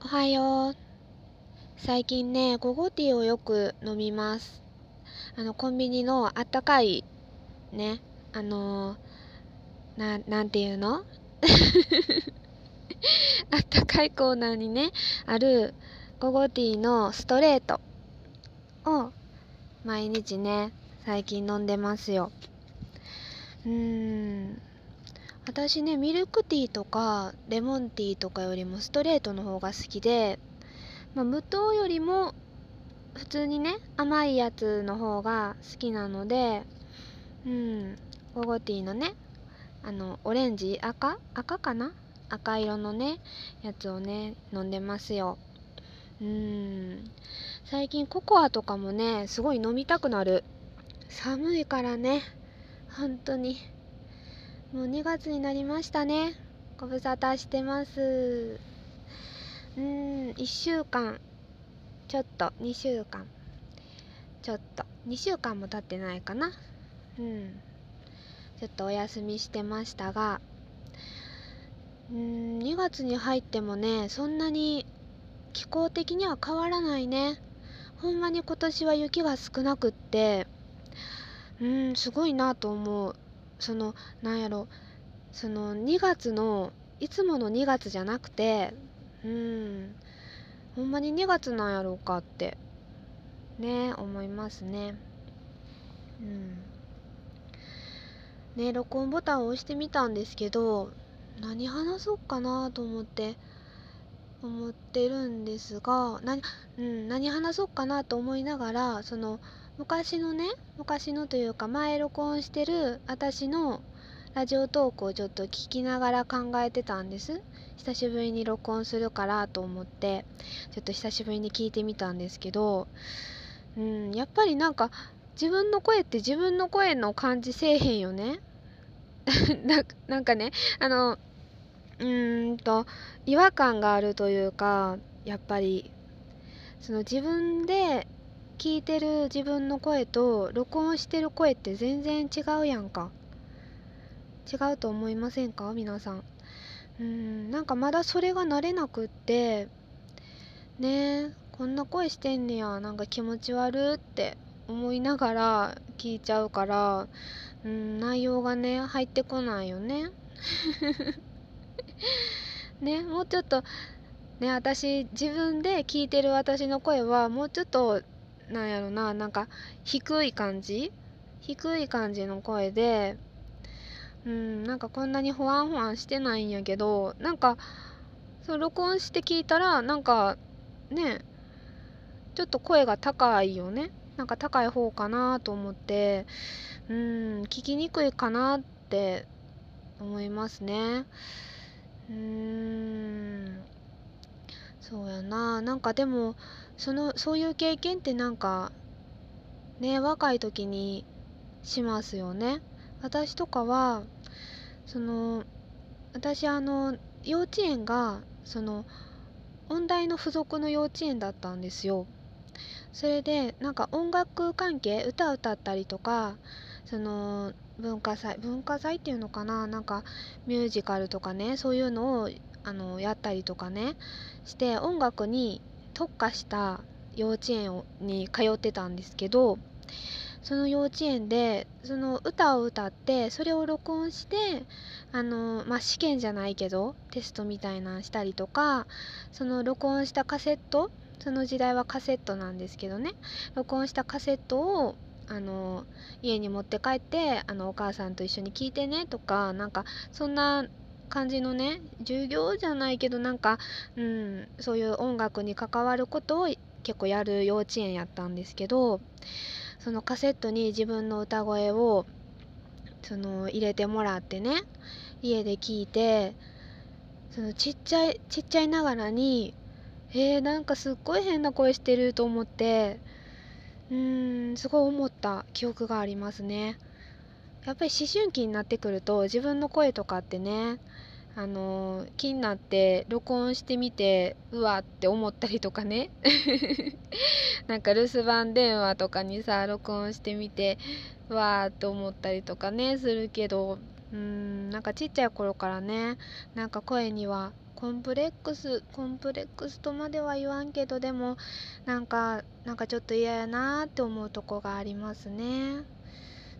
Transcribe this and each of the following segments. おはよう。最近ね、午後ティーをよく飲みます。コンビニのあったかいね、なんていうのあったかいコーナーにね、ある午後ティーのストレートを毎日ね、最近飲んでますよ。私ね、ミルクティーとかレモンティーとかよりもストレートの方が好きで、無糖よりも普通にね、甘いやつの方が好きなので、午後ティーのね、オレンジ、赤色のね、やつをね、飲んでますよ。最近ココアとかもね、すごい飲みたくなる。寒いからね、本当に。もう2月になりましたね。ご無沙汰してます。1週間ちょっと、2週間ちょっと、2週間も経ってないかな。ちょっとお休みしてましたが、2月に入ってもね、そんなに気候的には変わらないね。ほんまに今年は雪が少なくって、すごいなと思う。2月のいつもの2月じゃなくて、ほんまに2月なんやろうかってね、思いますね。録音ボタンを押してみたんですけど、何話そうかなと思ってるんですが、何話そうかなと思いながら、昔のというか、前録音してる私のラジオトークをちょっと聞きながら考えてたんです。久しぶりに録音するからと思って、ちょっと久しぶりに聞いてみたんですけど、やっぱりなんか自分の声って自分の声の感じせえへんよね。なんかね、違和感があるというか、やっぱり自分で聞いてる自分の声と録音してる声って全然違うやんか。違うと思いませんか、皆さん。なんかまだそれが慣れなくってね、こんな声してんねや、なんか気持ち悪って思いながら聞いちゃうから、内容がね、入ってこないよね。ね、もうちょっとね、自分で聞いてる私の声はもうちょっと低い感じの声で、なんかこんなにほわんしてないんやけど、なんかそう録音して聞いたら、なんかね、ちょっと声が高いよね。なんか高い方かなと思って、聞きにくいかなって思いますね。そうやな。なんかでもそういう経験ってなんかね、若い時にしますよね。私とかは幼稚園が音大の付属の幼稚園だったんですよ。それでなんか音楽関係、歌歌ったりとか、文化祭っていうのかな、なんかミュージカルとかね、そういうのをやったりとかねして、音楽に特化した幼稚園に通ってたんですけど、その幼稚園で歌を歌って、それを録音して、試験じゃないけどテストみたいなのしたりとか、その録音したカセット、その時代はカセットなんですけどね、録音したカセットを家に持って帰って、お母さんと一緒に聞いてねとか、なんかそんな感じのね、授業じゃないけど、なんか、そういう音楽に関わることを結構やる幼稚園やったんですけど、そのカセットに自分の歌声を入れてもらってね、家で聞いて、ちっちゃいながらに、なんかすっごい変な声してると思って、すごい思った記憶がありますね。やっぱり思春期になってくると、自分の声とかってね、気になって録音してみて、うわって思ったりとかね。なんか留守番電話とかにさ、録音してみて、うわーって思ったりとかね、するけど、なんかちっちゃい頃からね、なんか声にはコンプレックスとまでは言わんけど、でもなんかちょっと嫌やなって思うとこがありますね。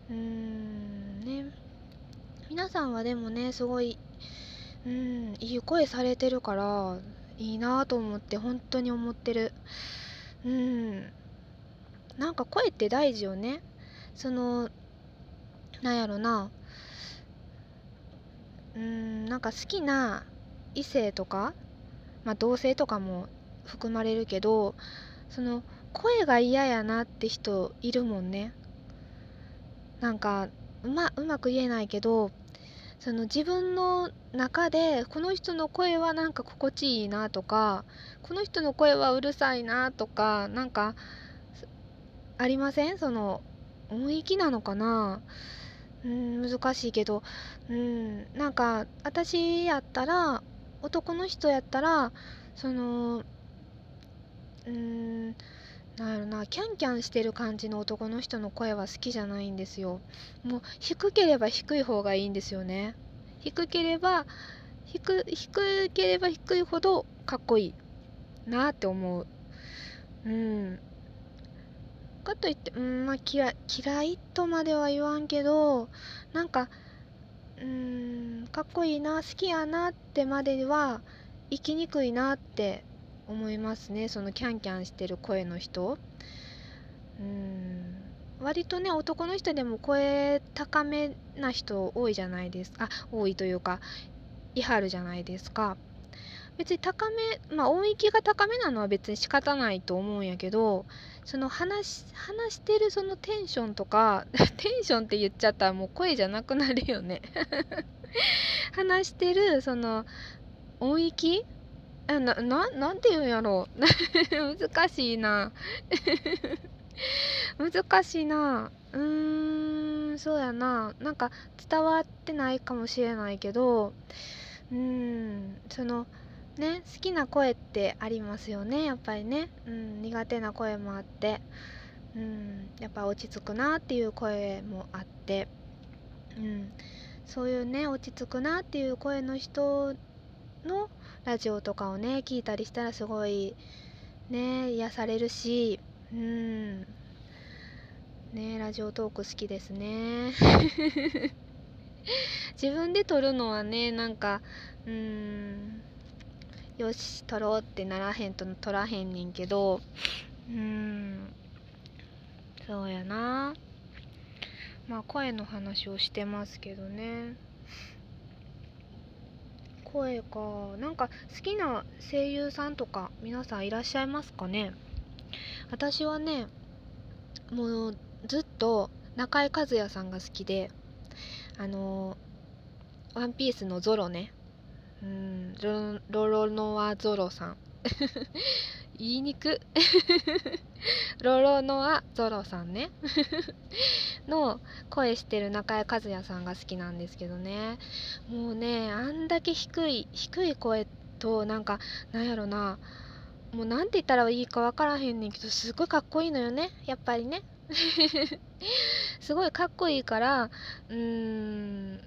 ね、皆さんはでもね、すごいいい声されてるからいいなと思って本当に思ってる。なんか声って大事よね。そのなんやろな、なんか好きな異性とか、まあ同性とかも含まれるけど、その声が嫌やなって人いるもんね。なんかうまく言えないけど、その自分の中でこの人の声はなんか心地いいなとか、この人の声はうるさいなとか、なんかありません？その音域なのかな、難しいけど、なんか私やったら、男の人やったら、そのなんやろな、キャンキャンしてる感じの男の人の声は好きじゃないんですよ。もう低ければ低い方がいいんですよね。低ければ低いほどかっこいいなって思う。かといって、まあ嫌いとまでは言わんけど、なんかかっこいいな、好きやなってまでは生きにくいなって思いますね。そのキャンキャンしてる声の人、割とね、男の人でも声高めな人多いじゃないですか。多いというかいはるじゃないですか。別に高め、まあ音域が高めなのは別に仕方ないと思うんやけど、その話してるそのテンションとかテンションって言っちゃったらもう声じゃなくなるよね話してるその音域、なんて言うんやろ難しいな難しいな。そうやな、なんか伝わってないかもしれないけど、そのね、好きな声ってありますよね、やっぱりね。苦手な声もあって、やっぱ落ち着くなっていう声もあって、そういうね、落ち着くなっていう声の人のラジオとかをね、聞いたりしたらすごいね、癒されるし、ね、ラジオトーク好きですね自分で撮るのはね、なんかよし撮ろうってならへんと撮らへんねんけど、そうやな。まあ声の話をしてますけどね。声か、なんか好きな声優さんとか皆さんいらっしゃいますかね。私はね、もうずっと中井和也さんが好きで、ワンピースのゾロね、ロロノアゾロさん言いにくロロノアゾロさんねの声してる中井和也さんが好きなんですけどね。もうね、あんだけ低い声と、なんかなんやろな、もうなんて言ったらいいかわからへんねんけど、すごいかっこいいのよね、やっぱりねすごいかっこいいから、ね、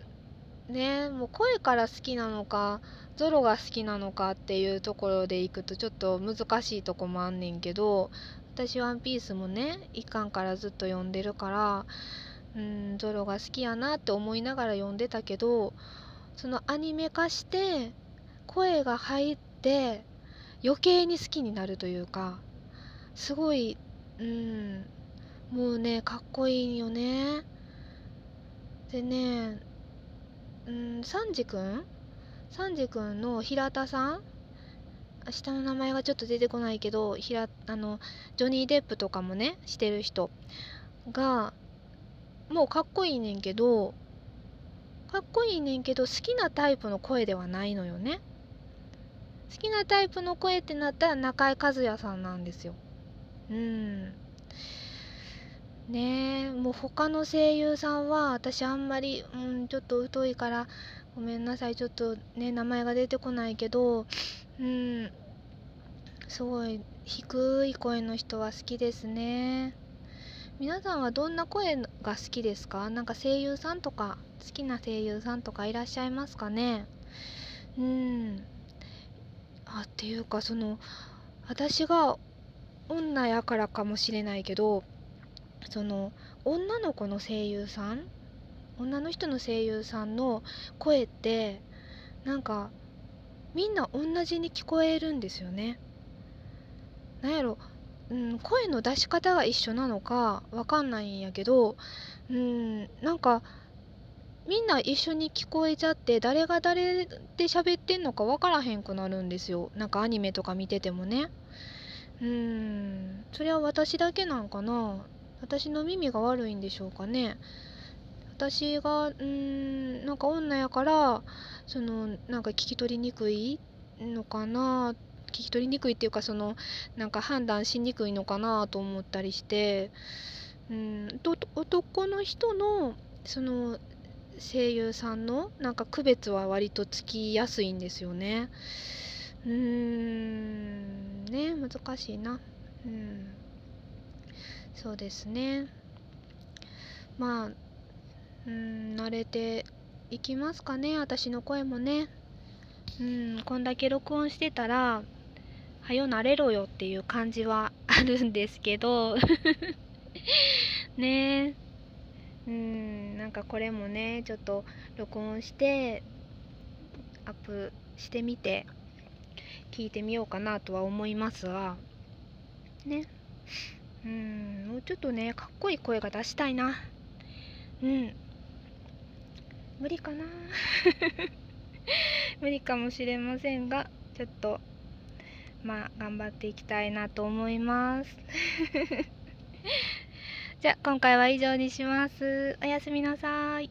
もう声から好きなのか、ゾロが好きなのかっていうところでいくとちょっと難しいとこもあんねんけど、私ワンピースもね、一巻からずっと読んでるから、ゾロが好きやなって思いながら読んでたけど、そのアニメ化して声が入って余計に好きになるというか、すごい、もうね、かっこいいよね。でね、サンジ君の平田さん、下の名前がちょっと出てこないけど、ジョニー・デップとかもねしてる人がもうかっこいいねんけど好きなタイプの声ではないのよね。好きなタイプの声ってなったら中井和也さんなんですよ。ねえ、もう他の声優さんは私あんまり、ちょっと疎いからごめんなさい、ちょっとね名前が出てこないけど、すごい低い声の人は好きですね。皆さんはどんな声が好きですか？なんか声優さんとか、好きな声優さんとかいらっしゃいますかね。っていうか、その私が女やからかもしれないけど、その女の子の声優さん、女の人の声優さんの声ってなんかみんな同じに聞こえるんですよね。なんやろ、声の出し方が一緒なのかわかんないんやけど、なんかみんな一緒に聞こえちゃって、誰が誰で喋ってんのかわからへんくなるんですよ。なんかアニメとか見ててもね。それは私だけなんかな。私の耳が悪いんでしょうかね。私がなんか女やから、そのなんか聞き取りにくいのかな、聞き取りにくいっていうか、そのなんか判断しにくいのかなと思ったりして、男の人のその声優さんのなんか区別は割とつきやすいんですよね。ね、難しいな。そうですね。まあ慣れていきますかね、私の声もね。こんだけ録音してたらはよ慣れろよっていう感じはあるんですけどねえ、なんかこれもね、ちょっと録音してアップしてみて聞いてみようかなとは思いますがね。もうちょっとね、かっこいい声が出したいな。無理かな無理かもしれませんが、ちょっとまあ頑張っていきたいなと思いますじゃあ今回は以上にします。おやすみなさい。